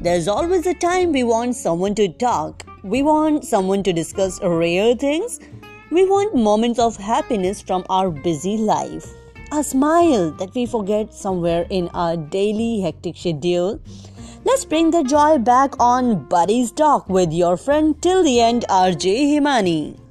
There's always a time we want someone to talk. We want someone to discuss rare things. We want moments of happiness from our busy life. A smile that we forget somewhere in our daily hectic schedule. Let's bring the joy back on Buddy's Talk with your friend till the end, RJ Himani.